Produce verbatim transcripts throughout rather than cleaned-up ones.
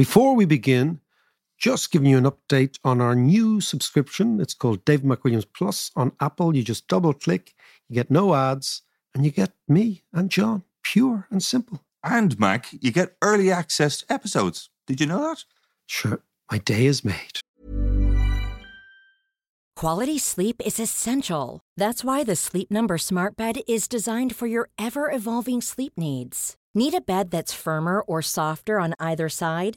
Before we begin, just giving you an update on our new subscription. It's called David McWilliams Plus on Apple. You just double click, you get no ads, and you get me and John, pure and simple. And, Mac, you get early access to episodes. Did you know that? Sure, my day is made. Quality sleep is essential. That's why the Sleep Number Smart Bed is designed for your ever-evolving sleep needs. Need a bed that's firmer or softer on either side?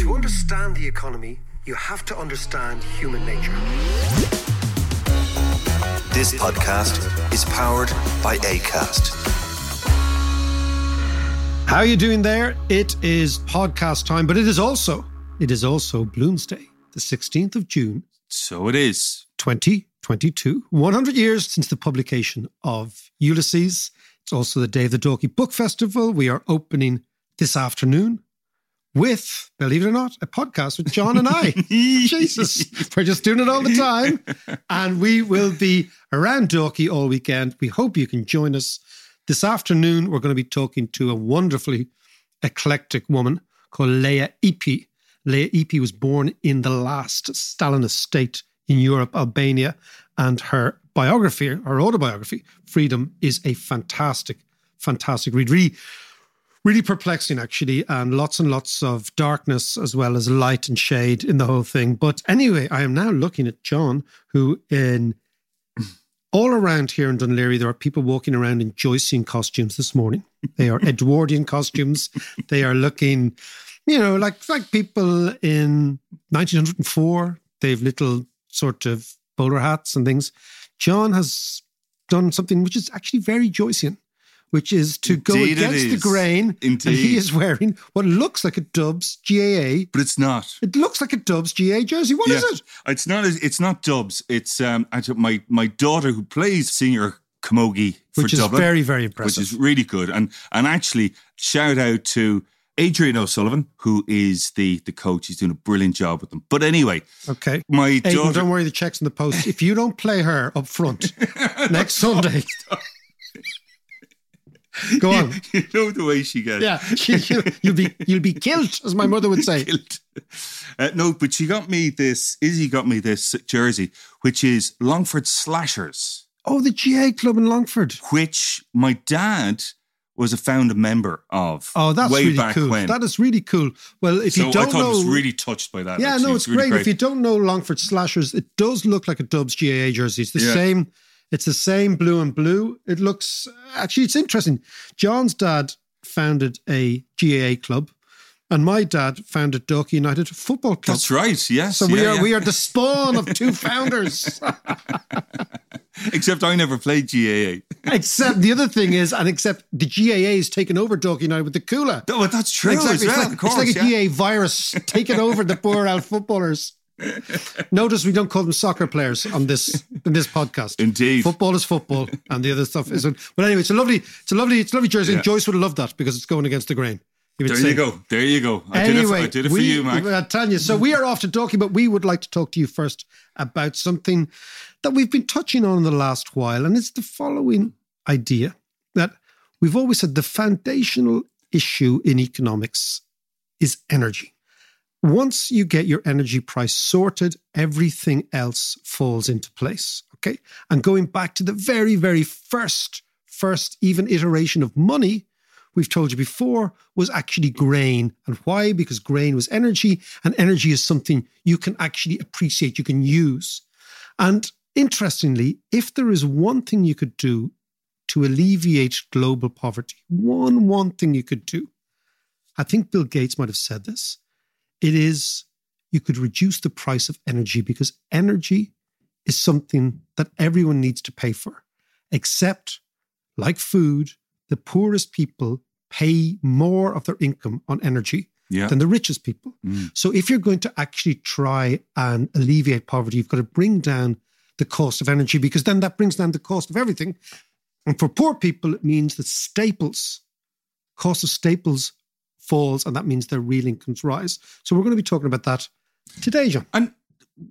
To understand the economy, you have to understand human nature. This podcast is powered by ACAST. How are you doing there? It is podcast time, but it is also, it is also Bloomsday, the sixteenth of June. So it is. twenty twenty-two, one hundred years since the publication of Ulysses. It's also the day of the Dalkey Book Festival. We are opening this afternoon with, believe it or not, a podcast with John and I. Jesus, we're just doing it all the time. And we will be around Dalkey all weekend. We hope you can join us. This afternoon, we're going to be talking to a wonderfully eclectic woman called Lea Epi. Lea Epi was born in the last Stalinist state in Europe, Albania, and her biography, her autobiography, Freedom, is a fantastic, fantastic read. Really, really perplexing, actually, and lots and lots of darkness as well as light and shade in the whole thing. But anyway, I am now looking at John, who in all around here in Dun Laoghaire, there are people walking around in Joycean costumes this morning. They are Edwardian costumes. They are looking, you know, like, like people in nineteen oh four. They've little sort of bowler hats and things. John has done something which is actually very Joycean, which is to go Indeed against the grain. Indeed. And he is wearing what looks like a Dubs G A A. But it's not. It looks like a Dubs G A A jersey. What yeah. is it? It's not It's not Dubs. It's um, my, my daughter who plays senior camogie for which Dublin. Which is very, very impressive. Which is really good. And, and actually, shout out to Adrian O'Sullivan, who is the, the coach. He's doing a brilliant job with them. But anyway, okay. my Aiden, daughter... don't worry, the check's in the post. If you don't play her up front next Sunday... Go on. You, you know the way she gets. Yeah, she, you, you'll be you'll be killed, as my mother would say. Uh, no, but she got me this, Izzy got me this jersey, which is Longford Slashers. Oh, the G A club in Longford. Which my dad... was a founder member of. Oh, that's way really back cool. When. That is really cool. Well, if so you don't know... So I thought know, I was really touched by that. Yeah, actually. no, it's, it's really great. great. If you don't know Longford Slashers, it does look like a Dubs G A A jersey. It's the yeah. same, it's the same blue and blue. It looks... Actually, it's interesting. John's dad founded a G A A club and my dad founded Dalkey United Football Club. That's right, yes. So yeah, we are yeah. we are the spawn of two founders. Except I never played G A A. Except the other thing is, and except the G A A has taken over Dalkey now with the cooler. Oh, well, that's true. Exactly. It's, well, like, of course, it's like a yeah. G A A virus taking over the poor old footballers. Notice we don't call them soccer players on this in this podcast. Indeed, football is football, and the other stuff isn't. But anyway, it's a lovely, it's a lovely, it's a lovely jersey. Yeah. And Joyce would love that because it's going against the grain. There say. you go. There you go. I anyway, did it, I did it we, for you, Mark. I tell you. So we are off to Dalkey, but we would like to talk to you first about something that we've been touching on in the last while, and it's the following idea that we've always said the foundational issue in economics is energy. Once you get your energy price sorted, everything else falls into place. Okay, and going back to the very, very first, first even iteration of money, we've told you before, was actually grain. And why? Because grain was energy, and energy is something you can actually appreciate, you can use. And interestingly, if there is one thing you could do to alleviate global poverty, one, one thing you could do, I think Bill Gates might have said this, it is you could reduce the price of energy, because energy is something that everyone needs to pay for, except, like food, the poorest people pay more of their income on energy yeah. than the richest people. Mm. So if you're going to actually try and alleviate poverty, you've got to bring down the cost of energy, because then that brings down the cost of everything. And for poor people, it means that staples, cost of staples falls, and that means their real incomes rise. So we're going to be talking about that today, John. And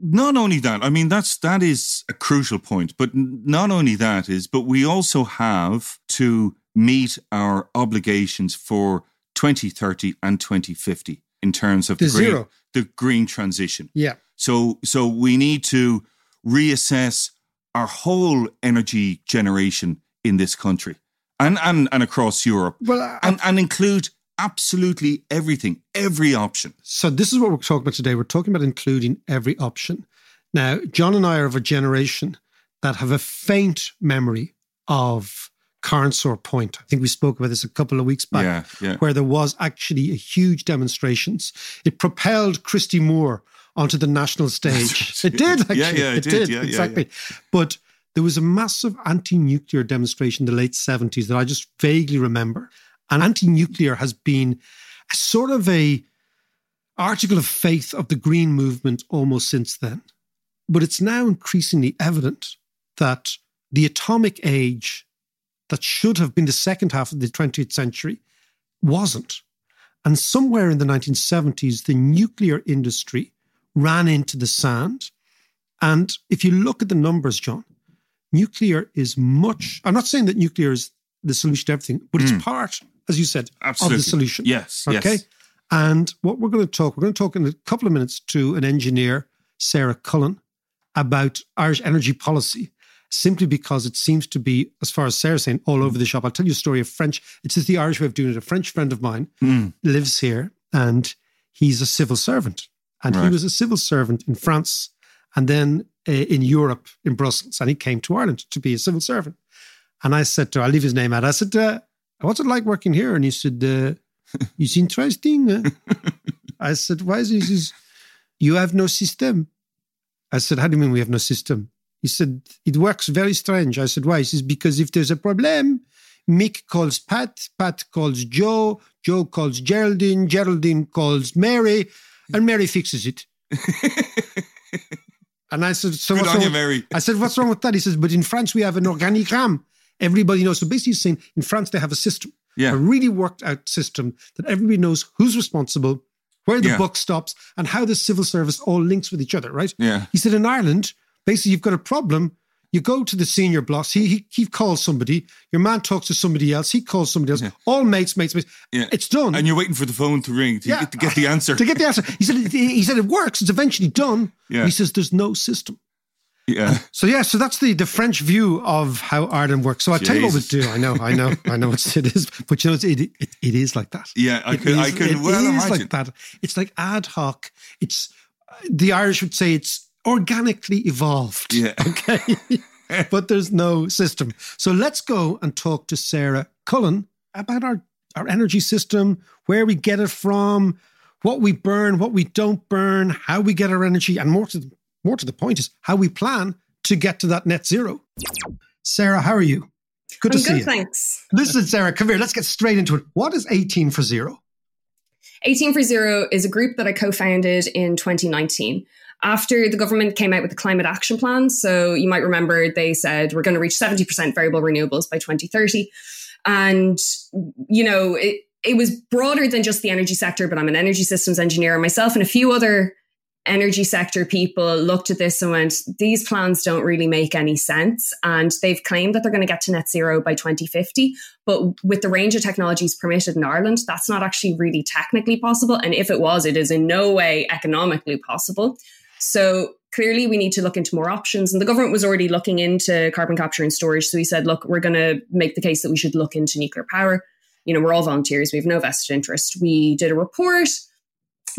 not only that, I mean, that's that is a crucial point, but not only that is, but we also have to meet our obligations for twenty thirty and twenty fifty in terms of the, the, green, the green transition. Yeah. So, so we need to reassess our whole energy generation in this country and, and, and across Europe well, uh, and, and include absolutely everything, every option. So this is what we're talking about today. We're talking about including every option. Now, John and I are of a generation that have a faint memory of Carnsore Point. I think we spoke about this a couple of weeks back, yeah, yeah. where there was actually a huge demonstrations. It propelled Christy Moore onto the national stage. It did, actually. Yeah, yeah, it, it did. did. Yeah, exactly. Yeah, yeah. But there was a massive anti-nuclear demonstration in the late seventies that I just vaguely remember. And anti-nuclear has been a sort of a article of faith of the green movement almost since then. But it's now increasingly evident that the atomic age that should have been the second half of the twentieth century wasn't. And somewhere in the nineteen seventies, the nuclear industry ran into the sand. And if you look at the numbers, John, nuclear is much... I'm not saying that nuclear is the solution to everything, but it's mm. part, as you said, Absolutely. of the solution. Yes, okay? yes. And what we're going to talk, we're going to talk in a couple of minutes to an engineer, Sarah Cullen, about Irish energy policy, simply because it seems to be, as far as Sarah's saying, all over the shop. I'll tell you a story of French. It's just the Irish way of doing it. A French friend of mine mm. lives here, and he's a civil servant. And right. he was a civil servant in France and then uh, in Europe, in Brussels. And he came to Ireland to be a civil servant. And I said to him, I'll leave his name out. I said, uh, what's it like working here? And he said, uh, it's interesting. Huh? I said, why is it? He says, you have no system. I said, how do you mean we have no system? He said, it works very strange. I said, why? He says, because if there's a problem, Mick calls Pat, Pat calls Joe, Joe calls Geraldine, Geraldine calls Mary, and Mary fixes it. And I said, so what's wrong you, Mary. I said, what's wrong with that? He says, but in France, we have an organigram. Everybody knows. So basically he's saying in France, they have a system, yeah. a really worked out system that everybody knows who's responsible, where the yeah. buck stops, and how the civil service all links with each other, right? Yeah. He said in Ireland, basically you've got a problem. You go to the senior boss. He, he he calls somebody. Your man talks to somebody else. He calls somebody else. Yeah. All mates, mates, mates. Yeah. It's done. And you're waiting for the phone to ring to, yeah. get, to get the answer. to get the answer. He said, he said it works. It's eventually done. Yeah. He says there's no system. Yeah. So yeah, so that's the, the French view of how Ireland works. So I tell you what we do. I know, I know, I know it's, it is, but you know, it's, it, it it is like that. Yeah, I could, I could well imagine. It is like that. It's like ad hoc. It's the Irish would say it's organically evolved. Yeah. Okay. But there's no system. So let's go and talk to Sarah Cullen about our, our energy system, where we get it from, what we burn, what we don't burn, how we get our energy, and more to the More to the point is how we plan to get to that net zero. Sarah, how are you? Good to I'm see good, you. Thanks. Listen, Sarah, come here. Let's get straight into it. What is eighteen for zero? eighteen for zero is a group that I co-founded in twenty nineteen. After the government came out with the Climate Action Plan, so you might remember they said we're going to reach seventy percent variable renewables by twenty thirty. And, you know, it, it was broader than just the energy sector, but I'm an energy systems engineer myself, and a few other energy sector people looked at this and went, these plans don't really make any sense. And they've claimed that they're going to get to net zero by twenty fifty. But with the range of technologies permitted in Ireland, that's not actually really technically possible. And if it was, it is in no way economically possible. So clearly we need to look into more options. And the government was already looking into carbon capture and storage. So we said, look, we're going to make the case that we should look into nuclear power. you know, we're all volunteers. We have no vested interest. We did a report,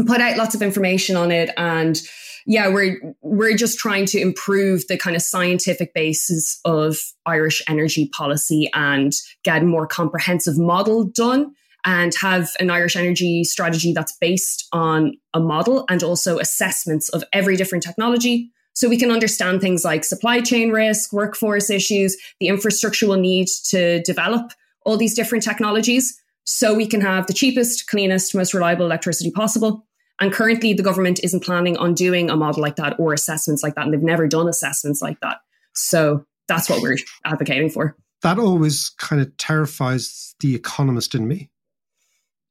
put out lots of information on it. And yeah, we're, we're just trying to improve the kind of scientific basis of Irish energy policy and get a more comprehensive model done and have an Irish energy strategy that's based on a model and also assessments of every different technology. So we can understand things like supply chain risk, workforce issues, the infrastructure we'll need to develop all these different technologies. So we can have the cheapest, cleanest, most reliable electricity possible. And currently the government isn't planning on doing a model like that or assessments like that. And they've never done assessments like that. So that's what we're advocating for. That always kind of terrifies the economist in me.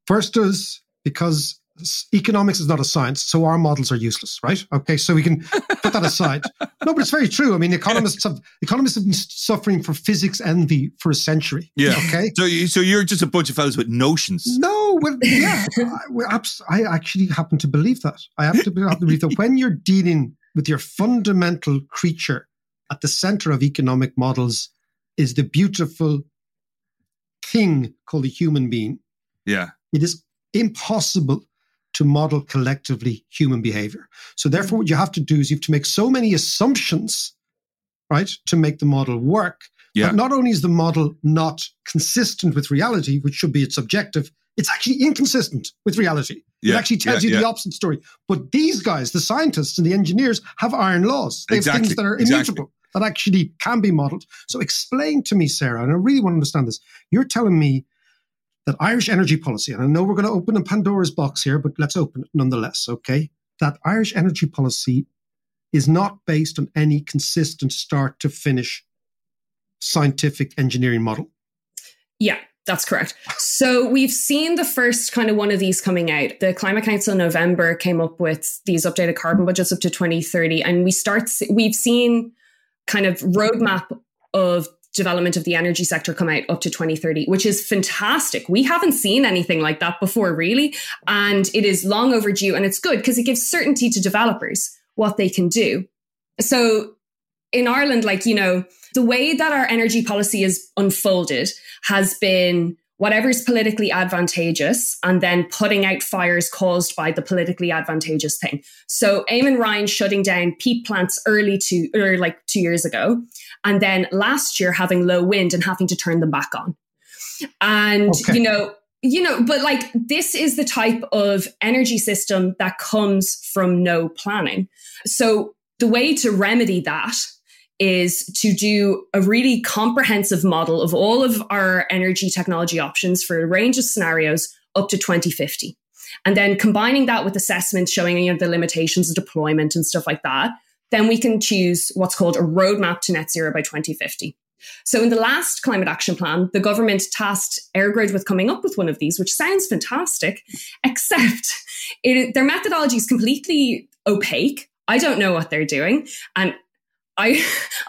First is because economics is not a science, so our models are useless, right? Okay, so we can put that aside. No, but it's very true. I mean, economists have economists have been suffering for physics envy for a century. Yeah. Okay. So, you, so you're just a bunch of fellas with notions. No, well, yeah. I, abs- I actually happen to believe that. I happen to believe that when you're dealing with your fundamental creature, at the center of economic models is the beautiful thing called a human being. Yeah. It is impossible to model collectively human behavior. So therefore, what you have to do is you have to make so many assumptions, right, to make the model work. Yeah. But not only is the model not consistent with reality, which should be its objective, it's actually inconsistent with reality. Yeah. It actually tells yeah. you yeah. the opposite story. But these guys, the scientists and the engineers, have iron laws. They exactly. have things that are immutable, exactly. that actually can be modeled. So explain to me, Sarah, and I really want to understand this. You're telling me that Irish energy policy, and I know we're going to open a Pandora's box here, but let's open it nonetheless, okay? That Irish energy policy is not based on any consistent start to finish scientific engineering model. Yeah, that's correct. So we've seen the first kind of one of these coming out. The Climate Council in November came up with these updated carbon budgets up to twenty thirty, and we start, we've seen kind of roadmap of development of the energy sector come out up to twenty thirty, which is fantastic. We haven't seen anything like that before, really. And it is long overdue. And it's good because it gives certainty to developers what they can do. So in Ireland, like, you know, the way that our energy policy is unfolded has been whatever's politically advantageous and then putting out fires caused by the politically advantageous thing. So Eamon Ryan shutting down peat plants early to, or like two years ago. And then last year having low wind and having to turn them back on. And, okay. you know, you know, but like this is the type of energy system that comes from no planning. So the way to remedy that is to do a really comprehensive model of all of our energy technology options for a range of scenarios up to twenty fifty. And then combining that with assessments showing, you know, the limitations of deployment and stuff like that, then we can choose what's called a roadmap to net zero by twenty fifty. So in the last climate action plan, the government tasked EirGrid with coming up with one of these, which sounds fantastic, except it, their methodology is completely opaque. I don't know what they're doing. And I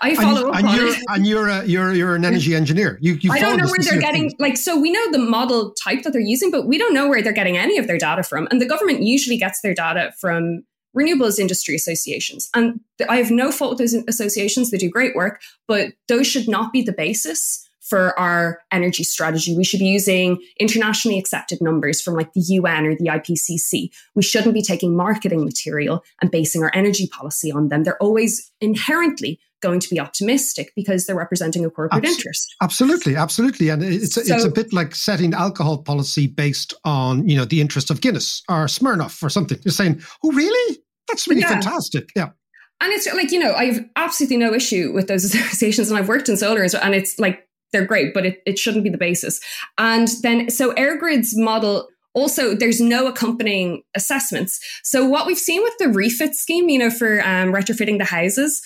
I follow and, up and on you're, it. And you're, a, you're, you're an energy engineer. You, you I don't know where they're getting, things. like, so we know the model type that they're using, but we don't know where they're getting any of their data from. And the government usually gets their data from renewables industry associations. And I have no fault with those associations. They do great work, but those should not be the basis for our energy strategy. We should be using internationally accepted numbers from like the U N or the I P C C. We shouldn't be taking marketing material and basing our energy policy on them. They're always inherently going to be optimistic because they're representing a corporate Absol- interest. Absolutely, absolutely. And it's a, so, it's a bit like setting alcohol policy based on, you know, the interest of Guinness or Smirnoff or something. You're saying, oh, really? That's really yeah. fantastic. Yeah. And it's like, you know, I have absolutely no issue with those associations and I've worked in solar as well, and it's like, they're great, but it, it shouldn't be the basis. And then, so EirGrid's model, also, there's no accompanying assessments. So what we've seen with the refit scheme, you know, for um, retrofitting the houses,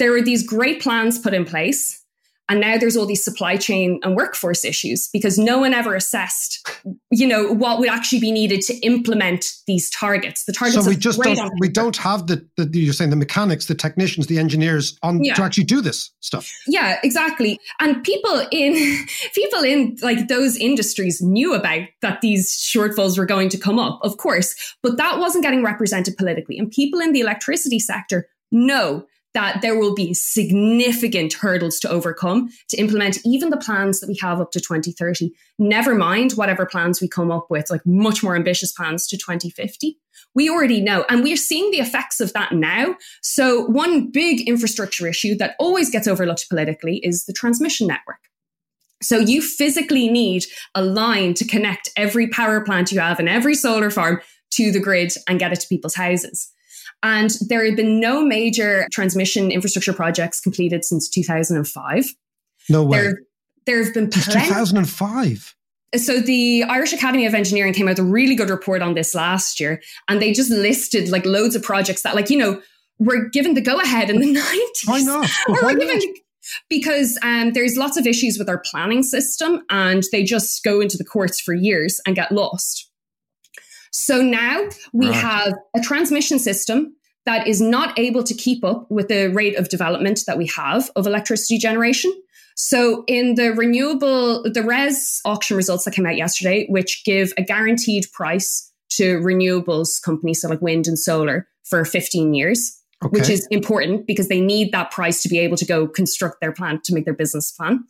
there were these great plans put in place. And now there's all these supply chain and workforce issues because no one ever assessed, you know, what would actually be needed to implement these targets. The targets. So we just don't, we don't have the, the, you're saying the mechanics, the technicians, the engineers on yeah. to actually do this stuff. Yeah, exactly. And people in, people in like those industries knew about that these shortfalls were going to come up, of course, but that wasn't getting represented politically. And people in the electricity sector know that there will be significant hurdles to overcome to implement even the plans that we have up to twenty thirty, never mind whatever plans we come up with, like much more ambitious plans to twenty fifty. We already know, and we're seeing the effects of that now. So one big infrastructure issue that always gets overlooked politically is the transmission network. So you physically need a line to connect every power plant you have and every solar farm to the grid and get it to people's houses. And there have been no major transmission infrastructure projects completed since two thousand five. No way. There, there have been plenty. two thousand five? So the Irish Academy of Engineering came out with a really good report on this last year. And they just listed like loads of projects that, like, you know, were given the go-ahead in the nineties. Why not? Why or were given... not? Because um, there's lots of issues with our planning system, and they just go into the courts for years and get lost. So now we right. have a transmission system that is not able to keep up with the rate of development that we have of electricity generation. So in the renewable, the R E S auction results that came out yesterday, which give a guaranteed price to renewables companies, so like wind and solar, for fifteen years. Okay. Which is important because they need that price to be able to go construct their plant to make their business plan.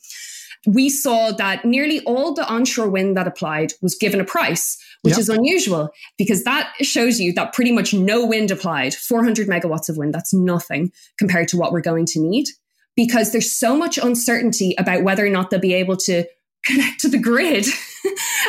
We saw that nearly all the onshore wind that applied was given a price, which yep. is unusual because that shows you that pretty much no wind applied, four hundred megawatts of wind, that's nothing compared to what we're going to need because there's so much uncertainty about whether or not they'll be able to connect to the grid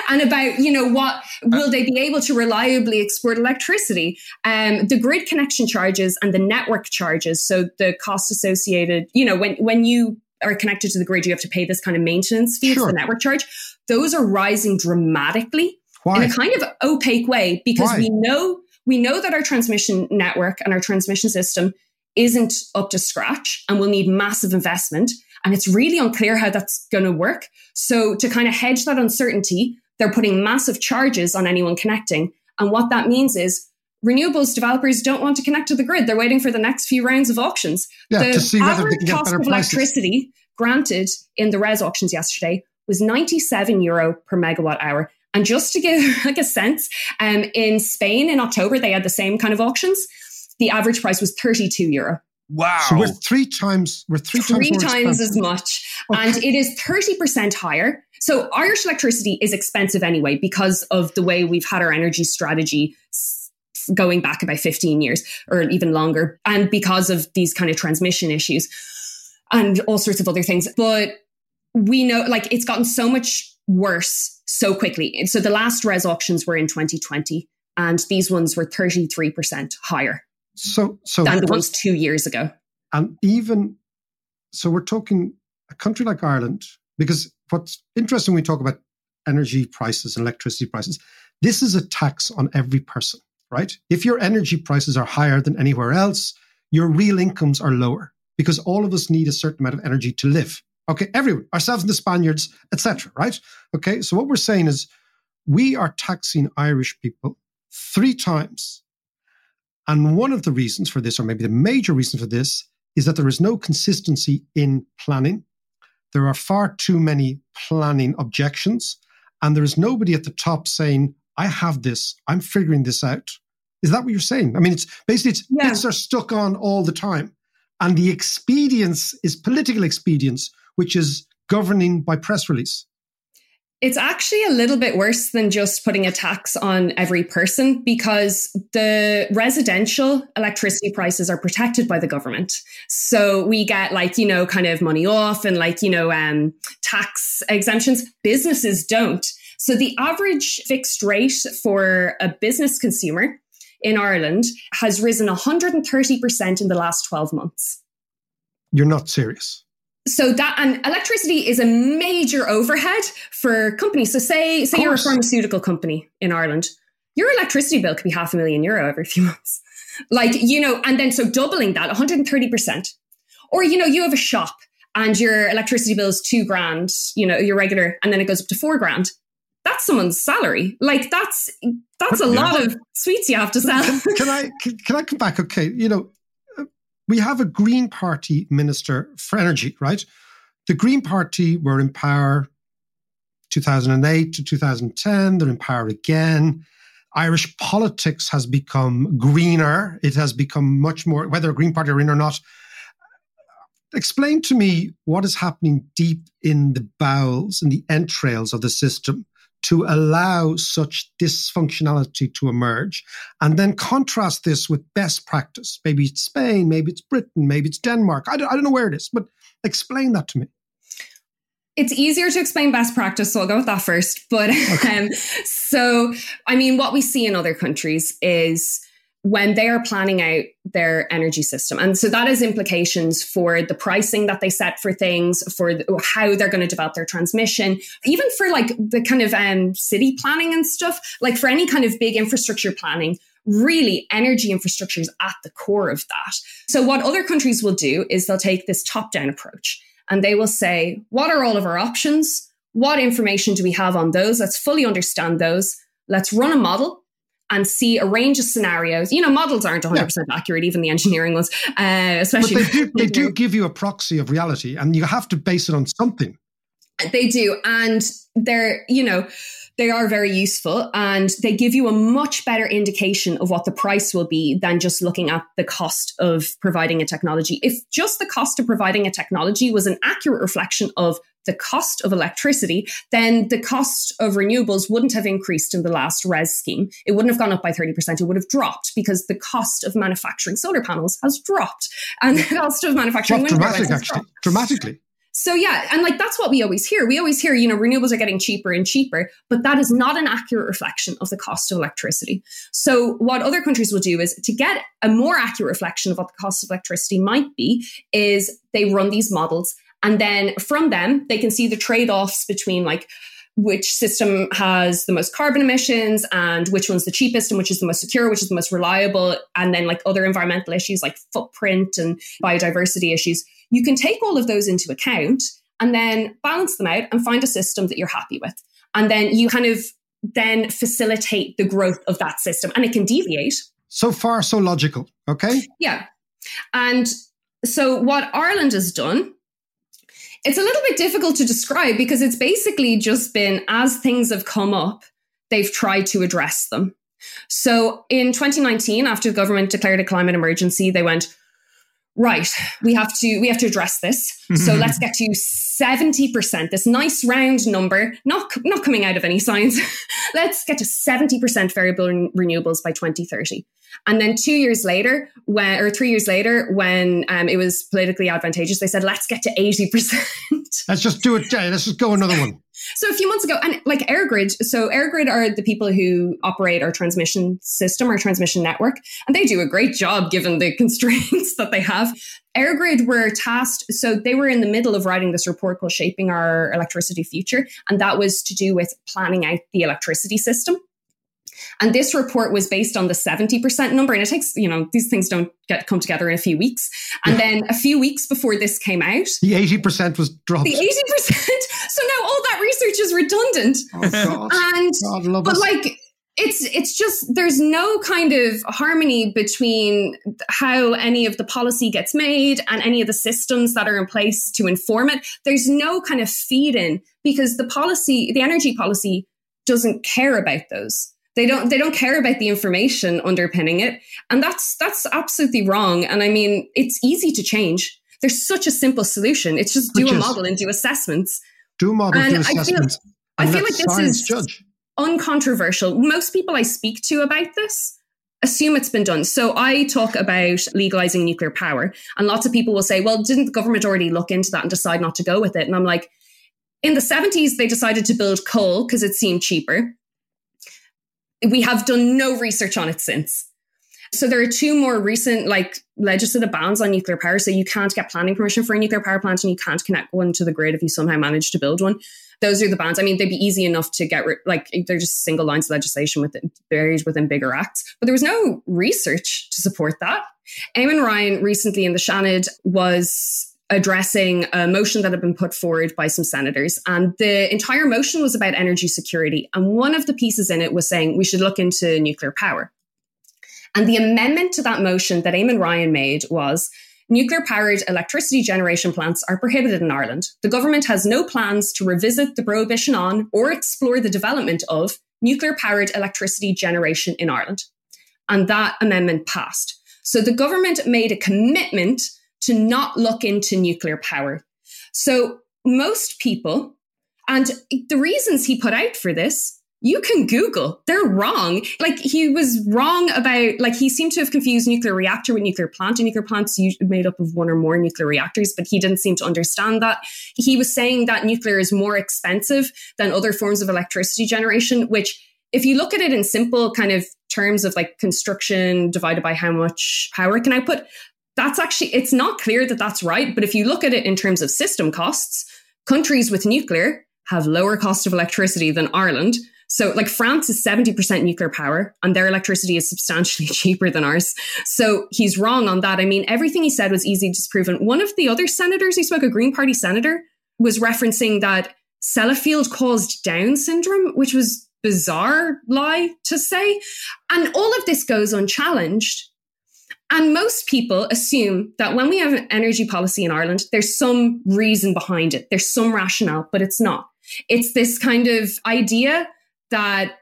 and about, you know, what will they be able to reliably export electricity? Um, the grid connection charges and the network charges. So the cost associated, you know, when, when you are connected to the grid, you have to pay this kind of maintenance fee, sure. the network charge. Those are rising dramatically Why? in a kind of opaque way because Why? we know, we know that our transmission network and our transmission system isn't up to scratch and will need massive investment. And it's really unclear how that's going to work. So to kind of hedge that uncertainty, they're putting massive charges on anyone connecting. And what that means is renewables developers don't want to connect to the grid. They're waiting for the next few rounds of auctions. Yeah, the to see whether they can get better prices. The average cost of electricity granted in the R E S auctions yesterday was ninety-seven euro per megawatt hour. And just to give like a sense, um, in Spain in October, they had the same kind of auctions. The average price was thirty-two euro. Wow. So we're three times, we're three, three times, more times as much. Okay. And it is thirty percent higher. So Irish electricity is expensive anyway, because of the way we've had our energy strategy going back about fifteen years or even longer. And because of these kind of transmission issues and all sorts of other things. But we know, like, it's gotten so much worse so quickly. And so the last R E S auctions were in twenty twenty and these ones were thirty-three percent higher. So, so than the ones two years ago. And even, so we're talking a country like Ireland, because what's interesting when we talk about energy prices and electricity prices, this is a tax on every person, right? If your energy prices are higher than anywhere else, your real incomes are lower because all of us need a certain amount of energy to live. Okay, everyone, ourselves and the Spaniards, et cetera, right? Okay, so what we're saying is we are taxing Irish people three times. And one of the reasons for this, or maybe the major reason for this, is that there is no consistency in planning. There are far too many planning objections. And there is nobody at the top saying, I have this, I'm figuring this out. Is that what you're saying? I mean, it's basically, it's, yeah. bits are stuck on all the time. And the expedience is political expedience, which is governing by press release. It's actually a little bit worse than just putting a tax on every person because the residential electricity prices are protected by the government. So we get like, you know, kind of money off and like, you know, um, tax exemptions. Businesses don't. So the average fixed rate for a business consumer in Ireland has risen one hundred thirty percent in the last twelve months. You're not serious. So that, and electricity is a major overhead for companies. So say, say you're a pharmaceutical company in Ireland, your electricity bill could be half a million euro every few months. Like, you know, and then so doubling that, one hundred thirty percent. Or, you know, you have a shop and your electricity bill is two grand, you know, your regular, and then it goes up to four grand. That's someone's salary. Like that's, that's a lot of sweets you have to sell. Can, can I, can, can I come back? Okay. You know, we have a Green Party Minister for Energy, right? The Green Party were in power two thousand eight to two thousand ten. They're in power again. Irish politics has become greener. It has become much more, whether a Green Party are in or not, Explain to me what is happening deep in the bowels and the entrails of the system to allow such dysfunctionality to emerge, and then contrast this with best practice. Maybe it's Spain, maybe it's Britain, maybe it's Denmark. I don't, I don't know where it is, but explain that to me. It's easier to explain best practice, so I'll go with that first. But okay. um, so, I mean, what we see in other countries is when they are planning out their energy system. And so that has implications for the pricing that they set for things, for how they're going to develop their transmission, even for like the kind of um, city planning and stuff, like for any kind of big infrastructure planning. Really, energy infrastructure is at the core of that. So what other countries will do is they'll take this top-down approach and they will say, what are all of our options? What information do we have on those? Let's fully understand those. Let's run a model and see a range of scenarios. You know, models aren't one hundred percent yeah. accurate, even the engineering ones. Uh, especially, but they do, they do give you a proxy of reality, and you have to base it on something. They do. And they're, you know, they are very useful, and they give you a much better indication of what the price will be than just looking at the cost of providing a technology. If just the cost of providing a technology was an accurate reflection of the cost of electricity, then the cost of renewables wouldn't have increased in the last R E S scheme. It wouldn't have gone up by thirty percent. It would have dropped because the cost of manufacturing solar panels has dropped, and the cost of manufacturing wind turbines has dropped. Dramatically. So yeah, and like that's what we always hear. We always hear, you know, renewables are getting cheaper and cheaper, but that is not an accurate reflection of the cost of electricity. So what other countries will do is, to get a more accurate reflection of what the cost of electricity might be, is they run these models. And then from them, they can see the trade-offs between like which system has the most carbon emissions and which one's the cheapest and which is the most secure, which is the most reliable. And then like other environmental issues like footprint and biodiversity issues. You can take all of those into account and then balance them out and find a system that you're happy with. And then you kind of then facilitate the growth of that system, and it can deviate. So far, so logical. Okay. Yeah. And so what Ireland has done, it's a little bit difficult to describe because it's basically just been, as things have come up, they've tried to address them. So in twenty nineteen, after the government declared a climate emergency, they went, right, we have to we have to address this. So let's get to seventy percent, this nice round number, not, not coming out of any science. Let's get to seventy percent variable renewables by twenty thirty. And then two years later, when, or three years later, when um, it was politically advantageous, they said, let's get to eighty percent. Let's just do it. Let's just go another one. So a few months ago, and like EirGrid, so EirGrid are the people who operate our transmission system, our transmission network, and they do a great job given the constraints that they have. EirGrid were tasked, so they were in the middle of writing this report called Shaping Our Electricity Future, and that was to do with planning out the electricity system. And this report was based on the seventy percent number. And it takes, you know, these things don't get come together in a few weeks. And yeah. then a few weeks before this came out, the eighty percent was dropped. The eighty percent. So now all that research is redundant. Oh, God. And, God, love but us. like, it's, it's just, there's no kind of harmony between how any of the policy gets made and any of the systems that are in place to inform it. There's no kind of feed in because the policy, the energy policy doesn't care about those. They don't they don't care about the information underpinning it. And that's that's absolutely wrong. And I mean, it's easy to change. There's such a simple solution. It's just do Which a model and do assessments. Do models and do assessments. I feel, I feel like this is judge. uncontroversial. Most people I speak to about this assume it's been done. So I talk about legalizing nuclear power, and lots of people will say, well, didn't the government already look into that and decide not to go with it? And I'm like, in the seventies, they decided to build coal because it seemed cheaper. We have done no research on it since. So there are two more recent like legislative bans on nuclear power. So you can't get planning permission for a nuclear power plant, and you can't connect one to the grid if you somehow manage to build one. Those are the bans. I mean, they'd be easy enough to get rid, like they're just single lines of legislation with buried within bigger acts. But there was no research to support that. Eamon Ryan recently in the Seanad was addressing a motion that had been put forward by some senators. And the entire motion was about energy security. And one of the pieces in it was saying we should look into nuclear power. And the amendment to that motion that Eamon Ryan made was nuclear-powered electricity generation plants are prohibited in Ireland. The government has no plans to revisit the prohibition on or explore the development of nuclear-powered electricity generation in Ireland. And that amendment passed. So the government made a commitment to not look into nuclear power. So most people, and the reasons he put out for this, you can Google, they're wrong. Like he was wrong about, like he seemed to have confused nuclear reactor with nuclear plant. A nuclear plant's made up of one or more nuclear reactors, but he didn't seem to understand that. He was saying that nuclear is more expensive than other forms of electricity generation, which if you look at it in simple kind of terms of like construction divided by how much power it can output, that's actually, it's not clear that that's right. But if you look at it in terms of system costs, countries with nuclear have lower cost of electricity than Ireland. So like France is seventy percent nuclear power and their electricity is substantially cheaper than ours. So he's wrong on that. I mean, everything he said was easy disproven. One of the other senators he spoke, a Green Party senator, was referencing that Sellafield caused Down syndrome, which was a bizarre lie to say. And all of this goes unchallenged. And most people assume that when we have an energy policy in Ireland, there's some reason behind it. There's some rationale, but it's not. It's this kind of idea that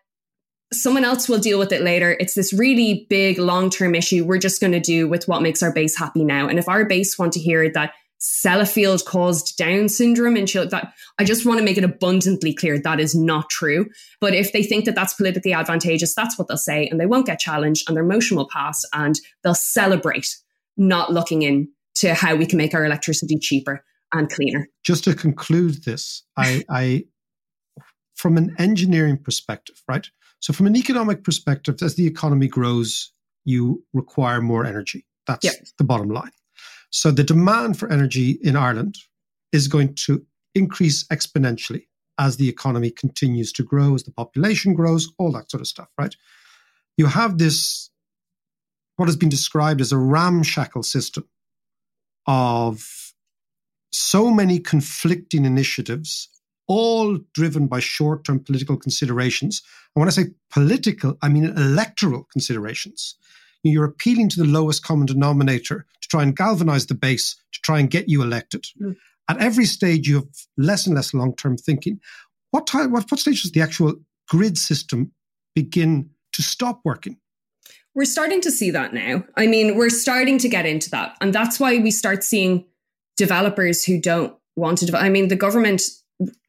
someone else will deal with it later. It's this really big long-term issue we're just going to do with what makes our base happy now. And if our base want to hear that Sellafield caused Down syndrome and chill, that I just want to make it abundantly clear that is not true. But if they think that that's politically advantageous, that's what they'll say, and they won't get challenged and their motion will pass and they'll celebrate not looking in to how we can make our electricity cheaper and cleaner. Just to conclude this, I... I from an engineering perspective, right? So from an economic perspective, as the economy grows, you require more energy. That's yep. the bottom line. So the demand for energy in Ireland is going to increase exponentially as the economy continues to grow, as the population grows, all that sort of stuff, right? You have this, what has been described as a ramshackle system of so many conflicting initiatives, all driven by short-term political considerations. And when I say political, I mean electoral considerations. You're appealing to the lowest common denominator to try and galvanize the base, to try and get you elected. Mm. At every stage, you have less and less long-term thinking. What time? What, what stage does the actual grid system begin to stop working? We're starting to see that now. I mean, we're starting to get into that. And that's why we start seeing developers who don't want to develop. I mean, the government...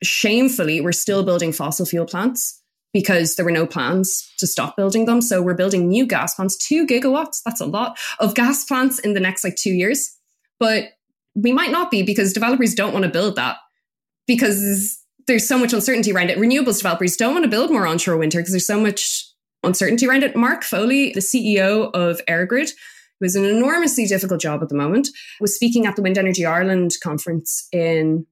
shamefully, we're still building fossil fuel plants because there were no plans to stop building them. So we're building new gas plants, two gigawatts. That's a lot of gas plants in the next like two years. But we might not be because developers don't want to build that because there's so much uncertainty around it. Renewables developers don't want to build more onshore wind because there's so much uncertainty around it. Mark Foley, the C E O of EirGrid, who is an enormously difficult job at the moment, was speaking at the Wind Energy Ireland conference in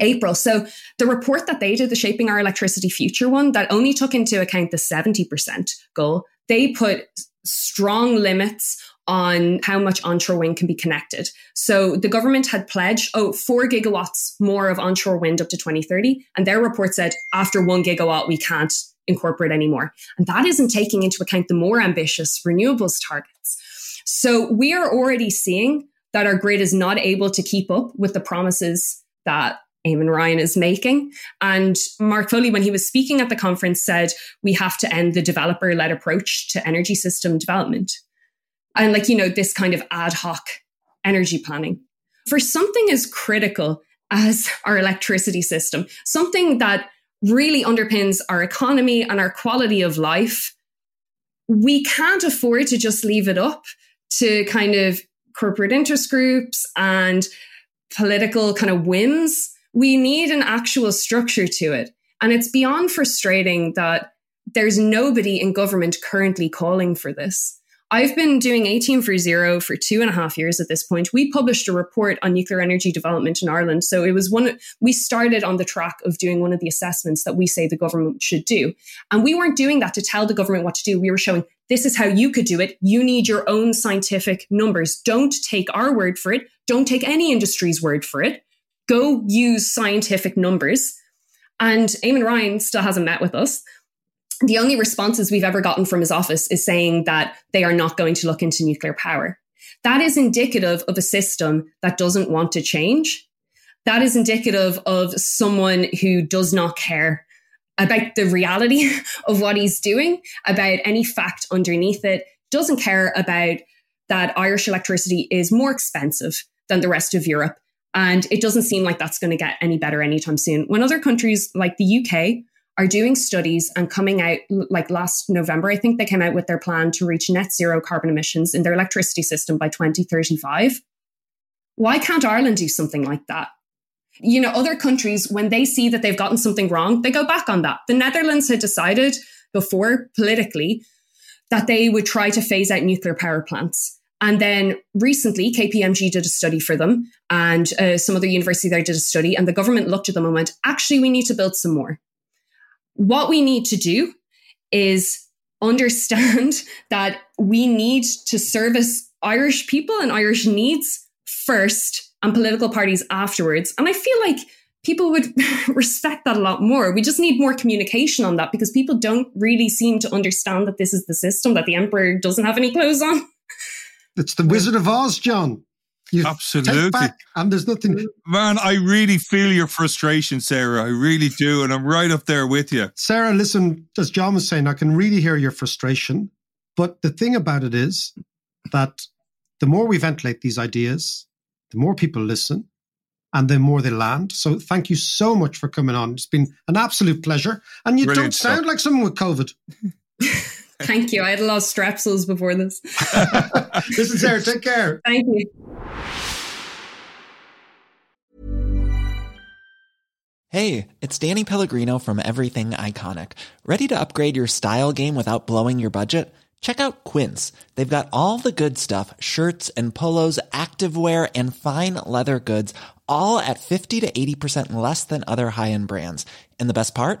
April. So the report that they did, the Shaping Our Electricity Future one, that only took into account the seventy percent goal, they put strong limits on how much onshore wind can be connected. So the government had pledged, oh, four gigawatts more of onshore wind up to twenty thirty. And their report said, after one gigawatt, we can't incorporate anymore. And that isn't taking into account the more ambitious renewables targets. So we are already seeing that our grid is not able to keep up with the promises that Eamon Ryan is making. And Mark Foley, when he was speaking at the conference, said, we have to end the developer-led approach to energy system development. And like, you know, this kind of ad hoc energy planning. For something as critical as our electricity system, something that really underpins our economy and our quality of life, we can't afford to just leave it up to kind of corporate interest groups and political kind of whims. We need an actual structure to it. And it's beyond frustrating that there's nobody in government currently calling for this. I've been doing eighteen for zero for two and a half years at this point. We published a report on nuclear energy development in Ireland. So it was one, we started on the track of doing one of the assessments that we say the government should do. And we weren't doing that to tell the government what to do. We were showing, this is how you could do it. You need your own scientific numbers. Don't take our word for it. Don't take any industry's word for it. Go use scientific numbers. And Eamon Ryan still hasn't met with us. The only responses we've ever gotten from his office is saying that they are not going to look into nuclear power. That is indicative of a system that doesn't want to change. That is indicative of someone who does not care about the reality of what he's doing, about any fact underneath it, doesn't care about that Irish electricity is more expensive than the rest of Europe. And it doesn't seem like that's going to get any better anytime soon. When other countries like the U K are doing studies and coming out, like last November, I think they came out with their plan to reach net zero carbon emissions in their electricity system by twenty thirty-five. Why can't Ireland do something like that? You know, other countries, when they see that they've gotten something wrong, they go back on that. The Netherlands had decided before politically that they would try to phase out nuclear power plants. And then recently, K P M G did a study for them and uh, some other university there did a study, and the government looked at them and went, actually, we need to build some more. What we need to do is understand that we need to service Irish people and Irish needs first and political parties afterwards. And I feel like people would respect that a lot more. We just need more communication on that, because people don't really seem to understand that this is the system, that the emperor doesn't have any clothes on. It's the Wizard of Oz, John. You absolutely. Back and there's nothing. Man, I really feel your frustration, Sarah. I really do. And I'm right up there with you. Sarah, listen, as John was saying, I can really hear your frustration. But the thing about it is that the more we ventilate these ideas, the more people listen and the more they land. So thank you so much for coming on. It's been an absolute pleasure. And you Brilliant don't sound stuff. like someone with COVID. Thank you. I had a lot of strepsils before this. Listen, Sarah, take care. Thank you. Hey, it's Danny Pellegrino from Everything Iconic. Ready to upgrade your style game without blowing your budget? Check out Quince. They've got all the good stuff, shirts and polos, activewear, and fine leather goods, all at fifty to eighty percent less than other high-end brands. And the best part?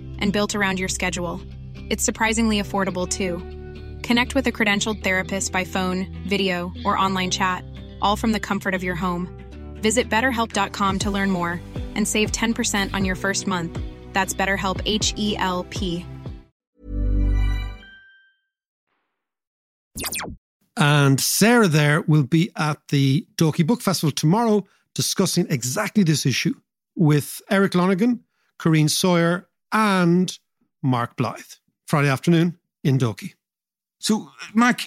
and built around your schedule. It's surprisingly affordable too. Connect with a credentialed therapist by phone, video, or online chat, all from the comfort of your home. Visit better help dot com to learn more and save ten percent on your first month. That's BetterHelp, H E L P. And Sarah there will be at the Dalkey Book Festival tomorrow discussing exactly this issue with Eric Lonergan, Corrine Sawyer, and Mark Blythe, Friday afternoon in Dalkey. So, Mark,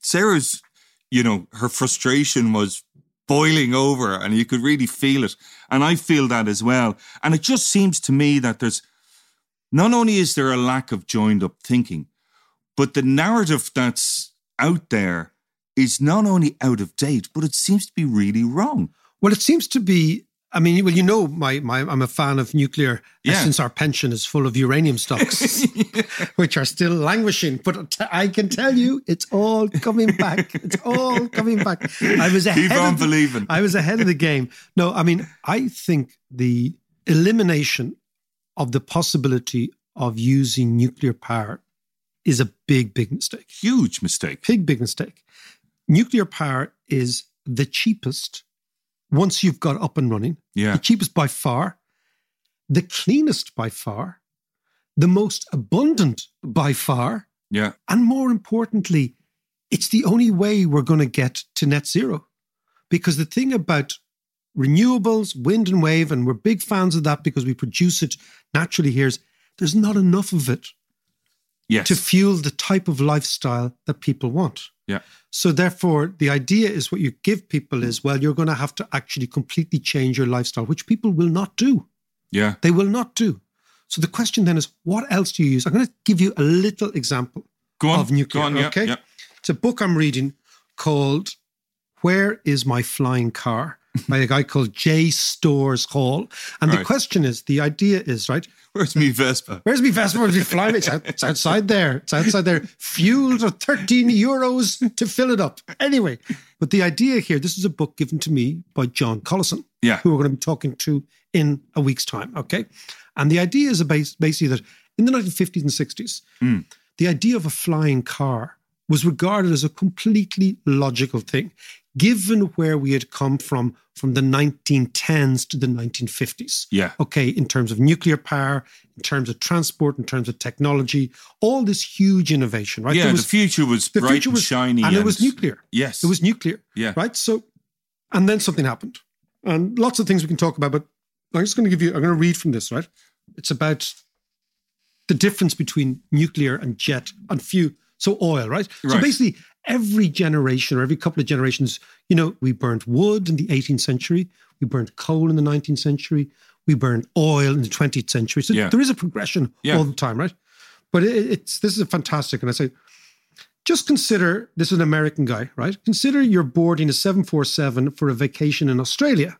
Sarah's, you know, her frustration was boiling over and you could really feel it. And I feel that as well. And it just seems to me that there's, not only is there a lack of joined up thinking, but the narrative that's out there is not only out of date, but it seems to be really wrong. Well, it seems to be I mean, well, you know, my, my I'm a fan of nuclear yeah. since our pension is full of uranium stocks, yeah. which are still languishing. But I can tell you, it's all coming back. It's all coming back. I was ahead. Keep on of, believing. I was ahead of the game. No, I mean, I think the elimination of the possibility of using nuclear power is a big, big mistake. Huge mistake. Big, big mistake. Nuclear power is the cheapest. Once you've got up and running, yeah. the cheapest by far, the cleanest by far, the most abundant by far, yeah. and more importantly, it's the only way we're going to get to net zero. Because the thing about renewables, wind and wave, and we're big fans of that because we produce it naturally here, is there's not enough of it yes. to fuel the type of lifestyle that people want. Yeah. So therefore, the idea is what you give people is, well, you're going to have to actually completely change your lifestyle, which people will not do. Yeah. They will not do. So the question then is, what else do you use? I'm going to give you a little example Go on. of nuclear. Go on, okay. Yeah, yeah. It's a book I'm reading called Where is My Flying Car? by a guy called J. Stores Hall. And right. the question is, the idea is, right? Where's me Vespa? Where's me Vespa? Where's me flying? It's, out, it's outside there. It's outside there. Fueled for thirteen euros to fill it up. Anyway, but the idea here, this is a book given to me by John Collison, yeah. who we're going to be talking to in a week's time, okay? And the idea is basically that in the nineteen fifties and sixties, mm. the idea of a flying car was regarded as a completely logical thing, given where we had come from, from the nineteen tens to the nineteen fifties. Yeah. Okay, in terms of nuclear power, in terms of transport, in terms of technology, all this huge innovation, right? Yeah, was, the future was the bright future was, and shiny. And, and it was nuclear. Yes. It was nuclear, yeah. right? So, and then something happened. And lots of things we can talk about, but I'm just going to give you, I'm going to read from this, right? It's about the difference between nuclear and jet and fuel. So oil, right? right? So basically every generation or every couple of generations, you know, we burnt wood in the eighteenth century, we burnt coal in the nineteenth century, we burnt oil in the twentieth century. So yeah. there is a progression yeah. all the time, right? But it, it's this is a fantastic, and I say, just consider, this is an American guy, right? Consider you're boarding a seven forty-seven for a vacation in Australia.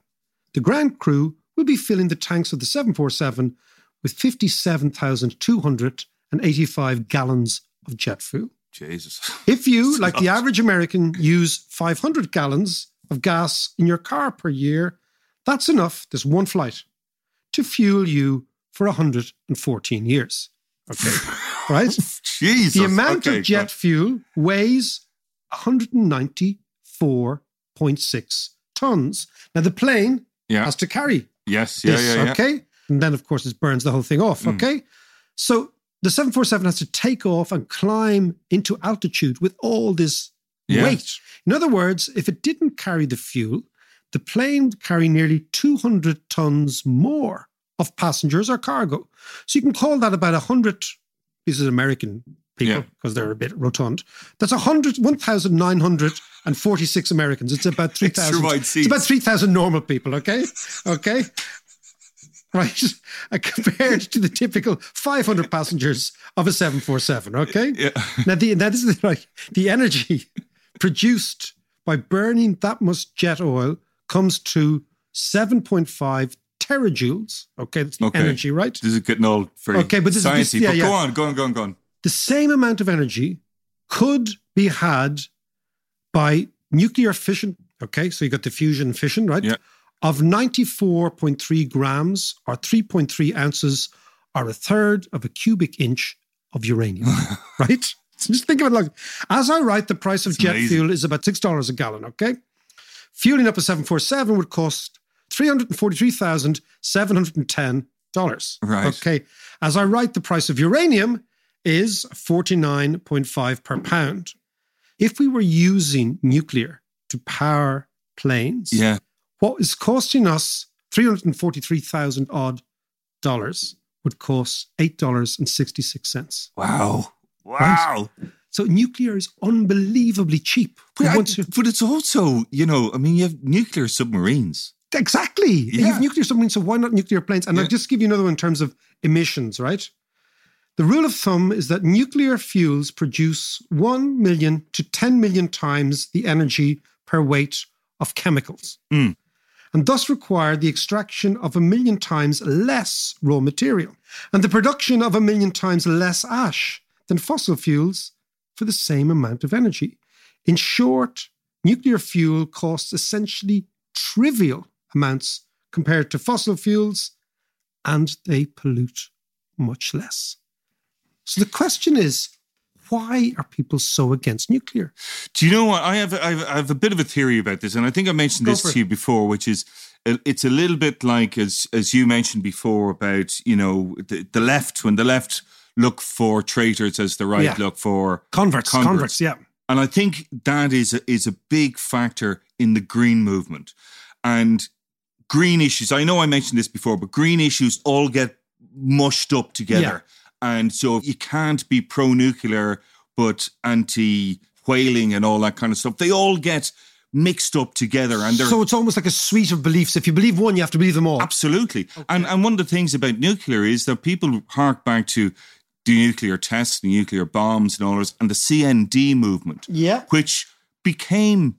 The ground crew will be filling the tanks of the seven forty-seven with fifty-seven thousand two hundred eighty-five gallons of jet fuel. Jesus. If you, like the average American, use five hundred gallons of gas in your car per year, that's enough, this one flight, to fuel you for one hundred fourteen years. Okay. Right? Jesus. The amount okay, of jet God. fuel weighs one hundred ninety-four point six tons. Now, the plane yeah. has to carry Yes, yeah, this, yeah, yeah. okay? And then, of course, it burns the whole thing off, mm. okay? So, the seven forty-seven has to take off and climb into altitude with all this yeah. weight. In other words, if it didn't carry the fuel, the plane would carry nearly two hundred tons more of passengers or cargo. So you can call that about one hundred, this is American people, because yeah. they're a bit rotund. That's one thousand nine hundred forty-six Americans. It's about three thousand it's about three thousand normal people, okay? Okay. Right, compared to the typical five hundred passengers of a seven forty-seven, okay? Yeah. Now, the, that is the, like, the energy produced by burning that much jet oil comes to seven point five terajoules, okay? That's the okay. energy, right? This is getting all very okay, but this, sciencey, this, yeah, but yeah. go on, go on, go on, go on. The same amount of energy could be had by nuclear fission, okay? So you got the fusion and fission, right? Yeah. Of ninety-four point three grams or three point three ounces or a third of a cubic inch of uranium, right? So just think of it like, as I write, the price of it's jet amazing. fuel is about six dollars a gallon, okay? Fueling up a seven forty-seven would cost three hundred forty-three thousand seven hundred ten dollars, right? Okay, as I write, the price of uranium is forty-nine point five per pound. If we were using nuclear to power planes... yeah. what is costing us three hundred forty-three thousand dollars odd dollars would cost eight dollars and sixty-six cents. Wow. Wow. Right? So nuclear is unbelievably cheap. But, I, you- but it's also, you know, I mean, you have nuclear submarines. Exactly. Yeah. You have nuclear submarines, so why not nuclear planes? And yeah. I'll just give you another one in terms of emissions, right? The rule of thumb is that nuclear fuels produce one million to ten million times the energy per weight of chemicals. Mm. And thus require the extraction of a million times less raw material and the production of a million times less ash than fossil fuels for the same amount of energy. In short, nuclear fuel costs essentially trivial amounts compared to fossil fuels, and they pollute much less. So the question is, why are people so against nuclear? Do you know what? I have, I have, I have a bit of a theory about this, and I think I mentioned Go this to you before, which is it's a little bit like, as as you mentioned before, about, you know, the, the left, when the left look for traitors as the right yeah. look for... Converts, converts, converts, yeah. And I think that is a, is a big factor in the green movement. And green issues, I know I mentioned this before, but green issues all get mushed up together. Yeah. And so you can't be pro-nuclear, but anti-whaling and all that kind of stuff. They all get mixed up together. And so it's almost like a suite of beliefs. If you believe one, you have to believe them all. Absolutely. Okay. And and one of the things about nuclear is that people hark back to the nuclear tests, the nuclear bombs and all this, and the C N D movement, yeah. which became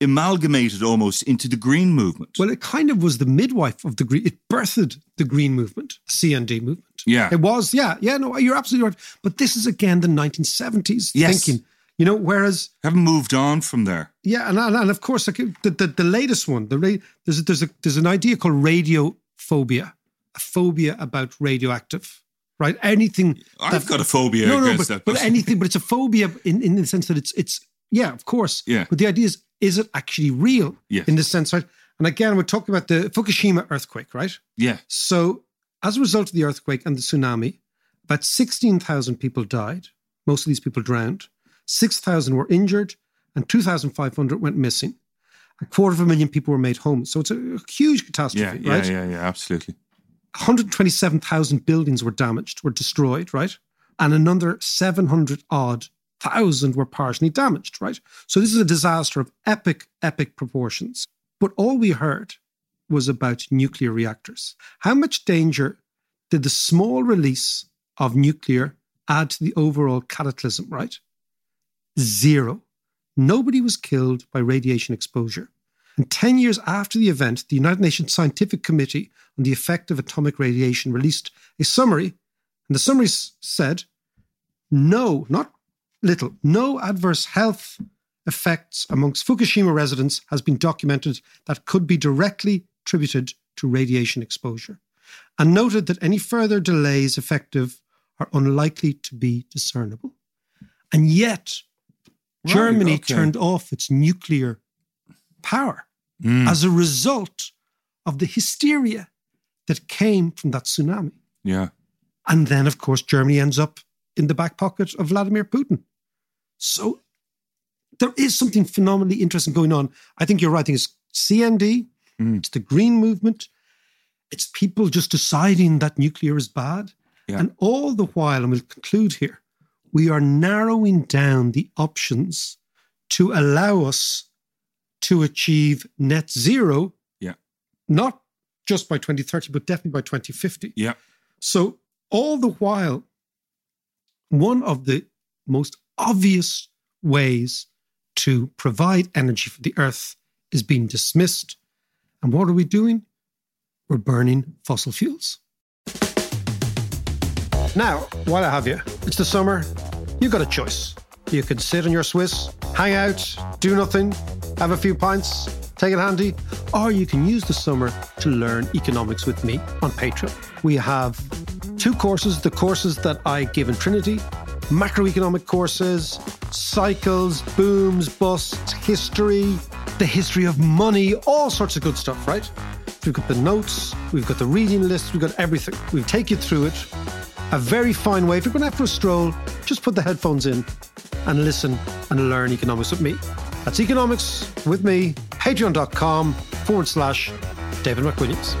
amalgamated almost into the green movement. Well, it kind of was the midwife of the green. It birthed the green movement, C N D movement. Yeah. It was, yeah, yeah, no, you're absolutely right. But this is, again, the nineteen seventies yes. thinking. You know, whereas... Haven't moved on from there. Yeah, and and, and of course, like the, the, the latest one, the ra- there's, a, there's, a, there's an idea called radiophobia, a phobia about radioactive, right? Anything... I've that, got a phobia no, no, against but, that. But anything, but it's a phobia in, in the sense that it's, it's yeah, of course. Yeah. But the idea is, is it actually real? Yes. In this sense, right? And again, we're talking about the Fukushima earthquake, right? Yeah. So as a result of the earthquake and the tsunami, about sixteen thousand people died. Most of these people drowned. six thousand were injured and two thousand five hundred went missing. A quarter of a million people were made homeless. So it's a, a huge catastrophe, yeah, right? Yeah, yeah, yeah, absolutely. one hundred twenty-seven thousand buildings were damaged, were destroyed, right? And another seven hundred odd thousand were partially damaged, right? So this is a disaster of epic, epic proportions. But all we heard was about nuclear reactors. How much danger did the small release of nuclear add to the overall cataclysm, right? Zero. Nobody was killed by radiation exposure. And ten years after the event, the United Nations Scientific Committee on the Effect of Atomic Radiation released a summary, and the summary said, no, not little, no adverse health effects amongst Fukushima residents has been documented that could be directly attributed to radiation exposure, and noted that any further delays effective are unlikely to be discernible. And yet... Germany right, okay. turned off its nuclear power mm. as a result of the hysteria that came from that tsunami. Yeah. And then, of course, Germany ends up in the back pocket of Vladimir Putin. So there is something phenomenally interesting going on. I think you're right. I think it's C N D, mm. it's the green movement, it's people just deciding that nuclear is bad. Yeah. And all the while, and we'll conclude here, we are narrowing down the options to allow us to achieve net zero, yeah. not just by twenty thirty, but definitely by twenty fifty. Yeah. So all the while, one of the most obvious ways to provide energy for the earth is being dismissed. And what are we doing? We're burning fossil fuels. Now, while I have you, it's the summer, you've got a choice. You can sit in your Swiss, hang out, do nothing, have a few pints, take it handy, or you can use the summer to learn economics with me on Patreon. We have two courses, the courses that I give in Trinity, macroeconomic courses, cycles, booms, busts, history, the history of money, all sorts of good stuff, right? We've got the notes, we've got the reading list, we've got everything. We'll take you through it. A very fine way. If you're going out for a stroll, just put the headphones in and listen and learn economics with me. That's economics with me, patreon.com forward slash David McWilliams.